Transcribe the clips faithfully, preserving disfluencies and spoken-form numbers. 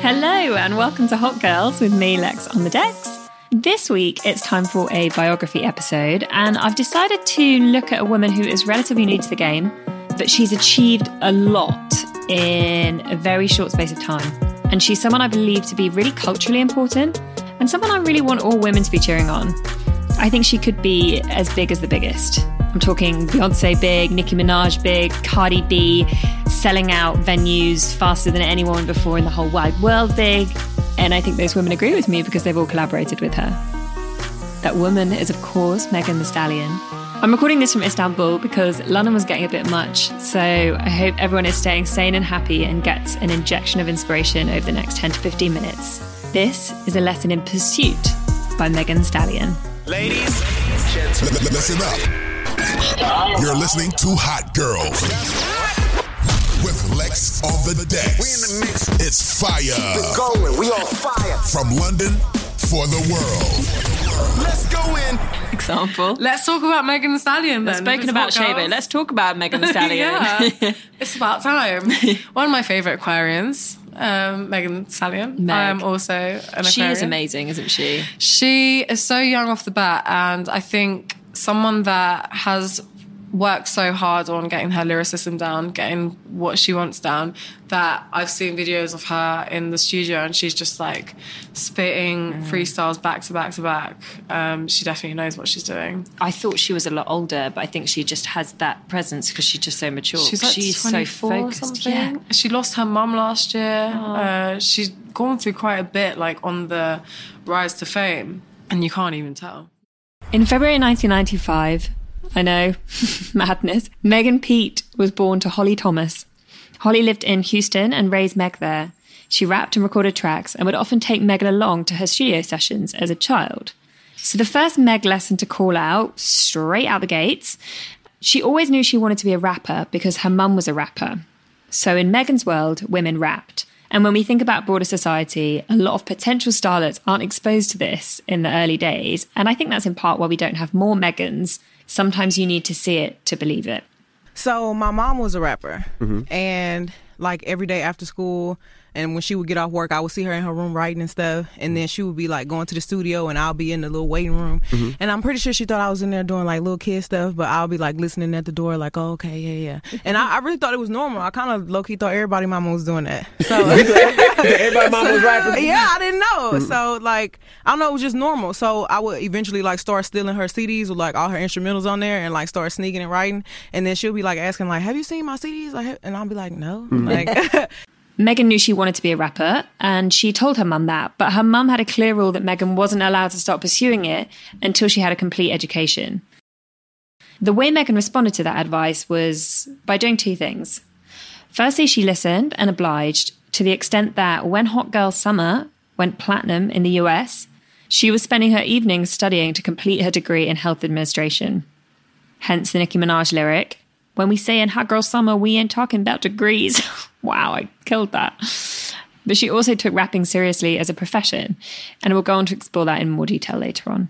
Hello and welcome to Hot Girls with me, Lex on the Decks. This week it's time for a biography episode, and I've decided to look at a woman who is relatively new to the game, but she's achieved a lot in a very short space of time. And she's someone I believe to be really culturally important and someone I really want all women to be cheering on. I think she could be as big as the biggest. I'm talking Beyoncé big, Nicki Minaj big, Cardi B, selling out venues faster than anyone before in the whole wide world big. And I think those women agree with me because they've all collaborated with her. That woman is, of course, Megan Thee Stallion. I'm recording this from Istanbul because London was getting a bit much. So I hope everyone is staying sane and happy and gets an injection of inspiration over the next ten to fifteen minutes. This is A Lesson in Pursuit by Megan Thee Stallion. Ladies, gentlemen, listen up. You're listening to Hot Girls with Lex on the Decks. We in the mix. It's fire. Keep it going. We on fire. From London for the world. Let's go in. Example. Let's talk about Megan Thee Stallion then. I've spoken about Sheba. Let's talk about Megan Thee Stallion. Yeah. It's about time. One of my favourite Aquarians, um, Megan Thee Stallion. Meg. I am also an Aquarian. She is amazing, isn't she? She is so young off the bat, and I think someone that has worked so hard on getting her lyricism down, getting what she wants down, that I've seen videos of her in the studio and she's just like spitting mm. freestyles back to back to back. Um, she definitely knows what she's doing. I thought she was a lot older, but I think she just has that presence because she's just so mature. She's like she's twenty-four so focused. Or something. Yeah. She lost her mum last year. Oh. Uh, she's gone through quite a bit, like on the rise to fame, and you can't even tell. In February nineteen ninety-five, I know, madness. Megan Pete was born to Holly Thomas. Holly lived in Houston and raised Meg there. She rapped and recorded tracks and would often take Megan along to her studio sessions as a child. So the first Meg lesson to call out, straight out the gates, she always knew she wanted to be a rapper because her mum was a rapper. So in Megan's world, women rapped. And when we think about broader society, a lot of potential starlets aren't exposed to this in the early days. And I think that's in part why we don't have more Megans. Sometimes you need to see it to believe it. So my mom was a rapper, mm-hmm. and like every day after school and when she would get off work, I would see her in her room writing and stuff. And then she would be like going to the studio and I'll be in the little waiting room. Mm-hmm. And I'm pretty sure she thought I was in there doing like little kid stuff, but I'll be like listening at the door like, oh, okay, yeah, yeah. And I, I really thought it was normal. I kind of low-key thought everybody mama was doing that. So everybody mama was rapping? Yeah, I didn't know. Mm-hmm. So like, I don't know, it was just normal. So I would eventually like start stealing her C Ds with like all her instrumentals on there and like start sneaking and writing. And then she'll be like asking like, have you seen my C Ds? Like, and I'll be like, no. Mm-hmm. Like, Megan knew she wanted to be a rapper and she told her mum that, but her mum had a clear rule that Megan wasn't allowed to start pursuing it until she had a complete education. The way Megan responded to that advice was by doing two things. Firstly, she listened and obliged to the extent that when Hot Girl Summer went platinum in the U S, she was spending her evenings studying to complete her degree in health administration. Hence the Nicki Minaj lyric, when we say in Hot Girl Summer, we ain't talking about degrees. Wow, I killed that. But she also took rapping seriously as a profession, and we'll go on to explore that in more detail later on.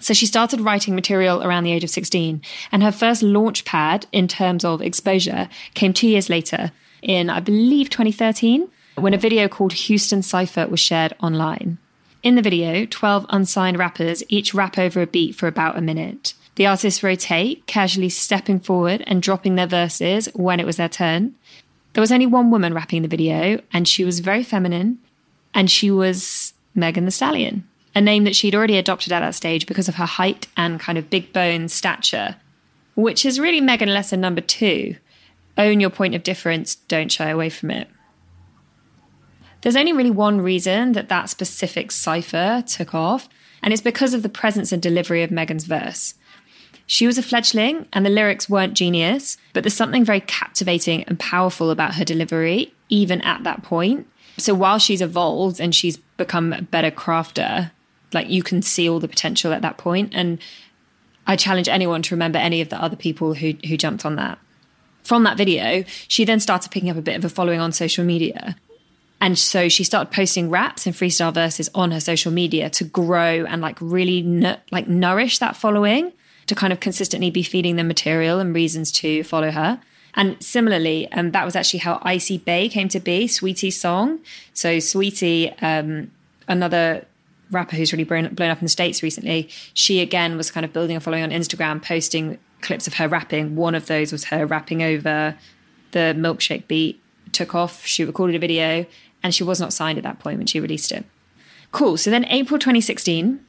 So she started writing material around the age of sixteen, and her first launch pad in terms of exposure came two years later in, I believe, twenty thirteen, when a video called Houston Cipher was shared online. In the video, twelve unsigned rappers each rap over a beat for about a minute. The artists rotate, casually stepping forward and dropping their verses when it was their turn. There was only one woman rapping in the video, and she was very feminine, and she was Megan Thee Stallion, a name that she'd already adopted at that stage because of her height and kind of big bone stature, which is really Megan lesson number two. Own your point of difference, don't shy away from it. There's only really one reason that that specific cipher took off, and it's because of the presence and delivery of Megan's verse. She was a fledgling and the lyrics weren't genius, but there's something very captivating and powerful about her delivery, even at that point. So while she's evolved and she's become a better crafter, like you can see all the potential at that point. And I challenge anyone to remember any of the other people who, who jumped on that. From that video, she then started picking up a bit of a following on social media. And so she started posting raps and freestyle verses on her social media to grow and like really n- like nourish that following, to kind of consistently be feeding them material and reasons to follow her. And similarly, um, that was actually how Icy Bay came to be, Sweetie's song. So Saweetie, um, another rapper who's really blown, blown up in the States recently, she again was kind of building a following on Instagram, posting clips of her rapping. One of those was her rapping over the milkshake beat, took off, she recorded a video, and she was not signed at that point when she released it. Cool. So then April twenty sixteen,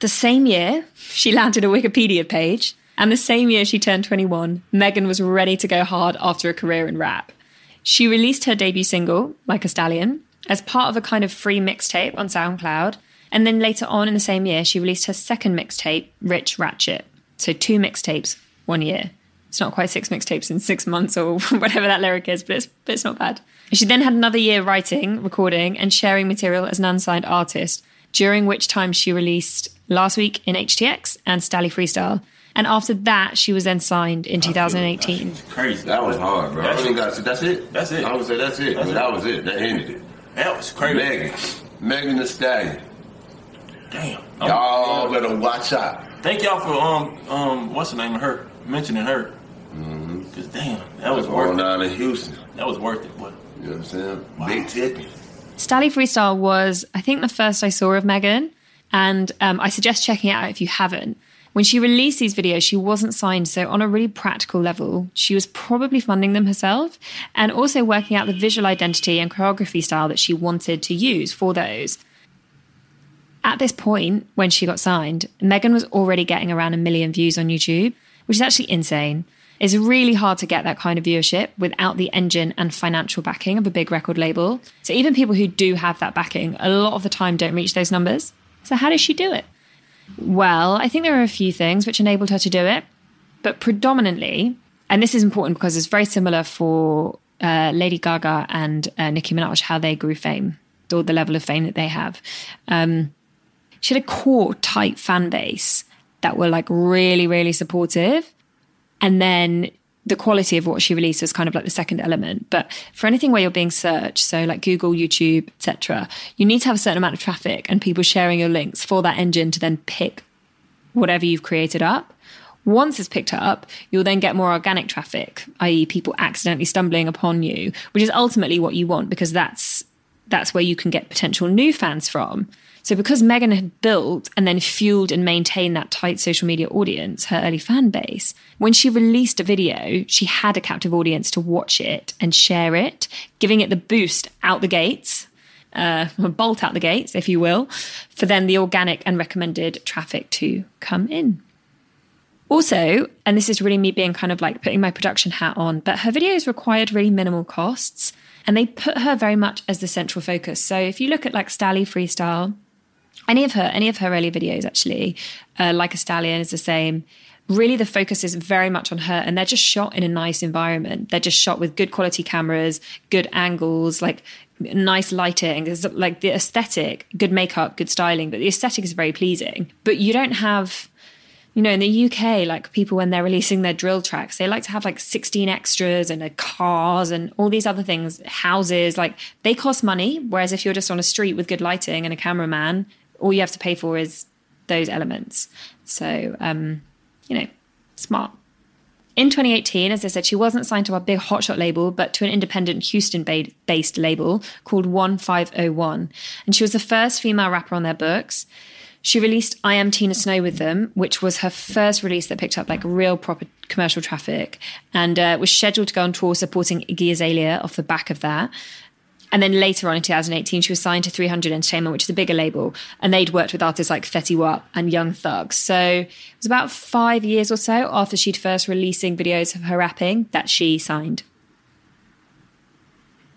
the same year, she landed a Wikipedia page, and the same year she turned twenty-one, Megan was ready to go hard after a career in rap. She released her debut single, Like a Stallion, as part of a kind of free mixtape on SoundCloud. And then later on in the same year, she released her second mixtape, Rich Ratchet. So two mixtapes, one year. It's not quite six mixtapes in six months or whatever that lyric is, but it's, but it's not bad. She then had another year writing, recording, and sharing material as an unsigned artist, during which time she released Last Week in H T X and Stalli Freestyle. And after that, she was then signed in two thousand eighteen. That crazy. That was hard, bro. That's, I think that's, that's it. That's it. I would say that's it. That's it. That was it. That ended it. That was crazy. Megan. Megan Thee Stallion. Damn. I'm, y'all better watch out. Thank y'all for, um, um, what's the name of her? Mentioning her. Mm-hmm. Because, damn, that, that was, was worth it. Down in Houston. That was worth it, boy. You know what I'm saying? Wow. Big tipping. Stalli Freestyle was, I think, the first I saw of Megan. And um, I suggest checking it out if you haven't. When she released these videos, she wasn't signed. So on a really practical level, she was probably funding them herself and also working out the visual identity and choreography style that she wanted to use for those. At this point, when she got signed, Megan was already getting around a million views on YouTube, which is actually insane. It's really hard to get that kind of viewership without the engine and financial backing of a big record label. So even people who do have that backing, a lot of the time don't reach those numbers. So how does she do it? Well, I think there are a few things which enabled her to do it, but predominantly, and this is important because it's very similar for uh, Lady Gaga and uh, Nicki Minaj, how they grew fame, or the level of fame that they have. Um, she had a core tight fan base that were like really, really supportive. And then the quality of what she released was kind of like the second element. But for anything where you're being searched, so like Google, YouTube, et cetera, you need to have a certain amount of traffic and people sharing your links for that engine to then pick whatever you've created up. Once it's picked up, you'll then get more organic traffic, that is people accidentally stumbling upon you, which is ultimately what you want, because that's that's where you can get potential new fans from. So because Megan had built and then fueled and maintained that tight social media audience, her early fan base, when she released a video, she had a captive audience to watch it and share it, giving it the boost out the gates, uh, a bolt out the gates, if you will, for then the organic and recommended traffic to come in. Also, and this is really me being kind of like putting my production hat on, but her videos required really minimal costs and they put her very much as the central focus. So if you look at like Stalli Freestyle, Any of her, any of her early videos, actually, uh, Like a Stallion is the same. Really, the focus is very much on her, and they're just shot in a nice environment. They're just shot with good quality cameras, good angles, like nice lighting. There's like the aesthetic, good makeup, good styling, but the aesthetic is very pleasing. But you don't have, you know, in the U K, like people when they're releasing their drill tracks, they like to have like sixteen extras and like, cars and all these other things, houses, like they cost money. Whereas if you're just on a street with good lighting and a cameraman, all you have to pay for is those elements. So, um, you know, smart. In twenty eighteen, as I said, she wasn't signed to a big hotshot label, but to an independent Houston-based label called fifteen oh one. And she was the first female rapper on their books. She released I Am Tina Snow with them, which was her first release that picked up like real proper commercial traffic, and uh, was scheduled to go on tour supporting Iggy Azalea off the back of that. And then later on in two thousand eighteen, she was signed to three hundred Entertainment, which is a bigger label. And they'd worked with artists like Fetty Wap and Young Thug. So it was about five years or so after she'd first releasing videos of her rapping that she signed.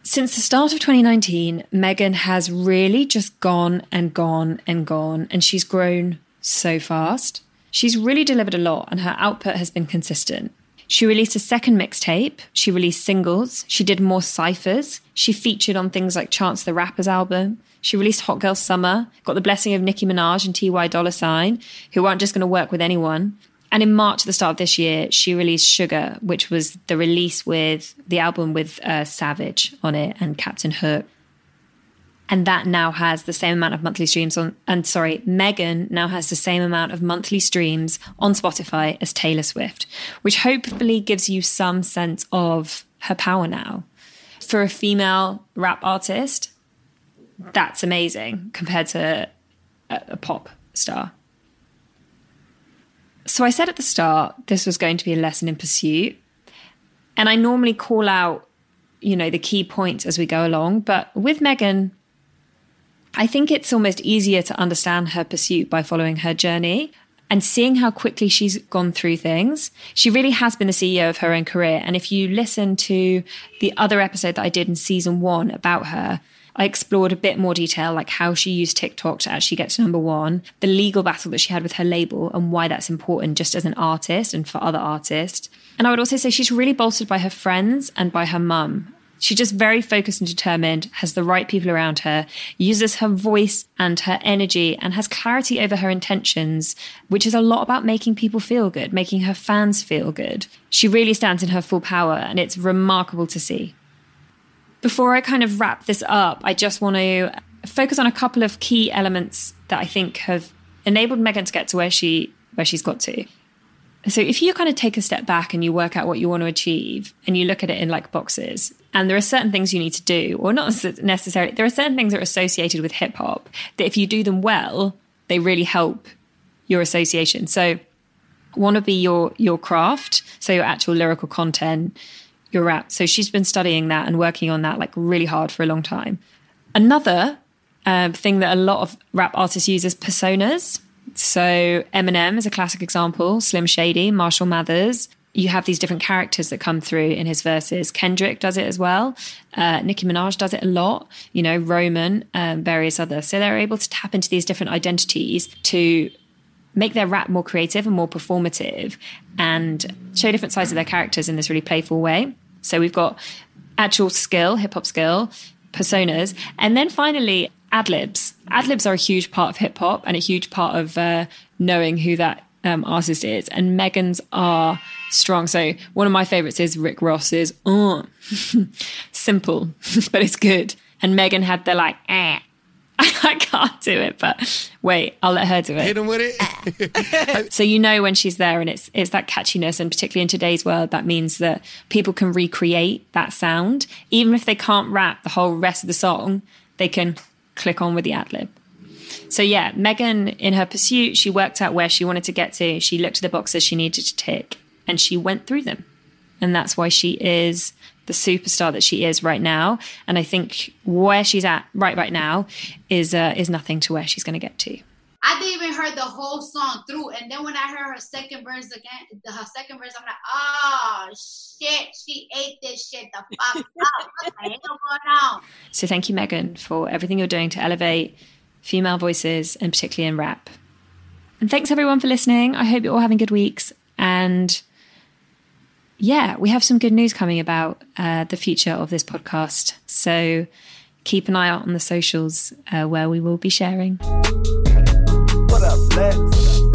Since the start of twenty nineteen, Megan has really just gone and gone and gone. And she's grown so fast. She's really delivered a lot and her output has been consistent. She released a second mixtape, she released singles, she did more ciphers, she featured on things like Chance the Rapper's album, she released Hot Girl Summer, got the blessing of Nicki Minaj and Ty Dolla $ign, who aren't just going to work with anyone. And in March, at the start of this year, she released Sugar, which was the release with the album with uh, Savage on it and Captain Hook. And that now has the same amount of monthly streams on, and sorry, Megan now has the same amount of monthly streams on Spotify as Taylor Swift, which hopefully gives you some sense of her power now. For a female rap artist, that's amazing compared to a, a pop star. So I said at the start, this was going to be a lesson in pursuit. And I normally call out, you know, the key points as we go along. But with Megan, I think it's almost easier to understand her pursuit by following her journey and seeing how quickly she's gone through things. She really has been the C E O of her own career. And if you listen to the other episode that I did in season one about her, I explored a bit more detail, like how she used TikTok to actually get to number one, the legal battle that she had with her label and why that's important just as an artist and for other artists. And I would also say she's really bolstered by her friends and by her mum. She's just very focused and determined, has the right people around her, uses her voice and her energy, and has clarity over her intentions, which is a lot about making people feel good, making her fans feel good. She really stands in her full power, and it's remarkable to see. Before I kind of wrap this up, I just want to focus on a couple of key elements that I think have enabled Megan to get to where she where she's got to. So if you kind of take a step back and you work out what you want to achieve and you look at it in like boxes, and there are certain things you need to do, or not necessarily, there are certain things that are associated with hip hop that if you do them well, they really help your association. So want to be your your craft, so your actual lyrical content, your rap. So she's been studying that and working on that like really hard for a long time. Another uh, thing that a lot of rap artists use is personas. So Eminem is a classic example, Slim Shady, Marshall Mathers. You have these different characters that come through in his verses. Kendrick does it as well. Uh, Nicki Minaj does it a lot, you know, Roman, um, various others. So they're able to tap into these different identities to make their rap more creative and more performative and show different sides of their characters in this really playful way. So we've got actual skill, hip-hop skill, personas, and then finally ad-libs. Ad-libs are a huge part of hip-hop and a huge part of uh, knowing who that um, artist is. And Megan's are strong. So one of my favourites is Rick Ross's, oh, simple, but it's good. And Megan had the like, eh. I can't do it, but wait, I'll let her do it. Hit him with it. So you know when she's there, and it's it's that catchiness, and particularly in today's world, that means that people can recreate that sound. Even if they can't rap the whole rest of the song, they can click on with the ad-lib. So yeah, Megan, in her pursuit, she worked out where she wanted to get to. She looked at the boxes she needed to tick, and she went through them. And that's why she is the superstar that she is right now. And I think where she's at right right now is uh, is nothing to where she's going to get to. I didn't even heard the whole song through, and then when I heard her second verse again, her second verse, I'm like, oh shit, she ate this shit the fuck up. What the hell going on? So thank you, Megan, for everything you're doing to elevate female voices, and particularly in rap. And thanks everyone for listening. I hope you're all having good weeks. And yeah, we have some good news coming about uh, the future of this podcast. So keep an eye out on the socials uh, where we will be sharing. What up, Lex?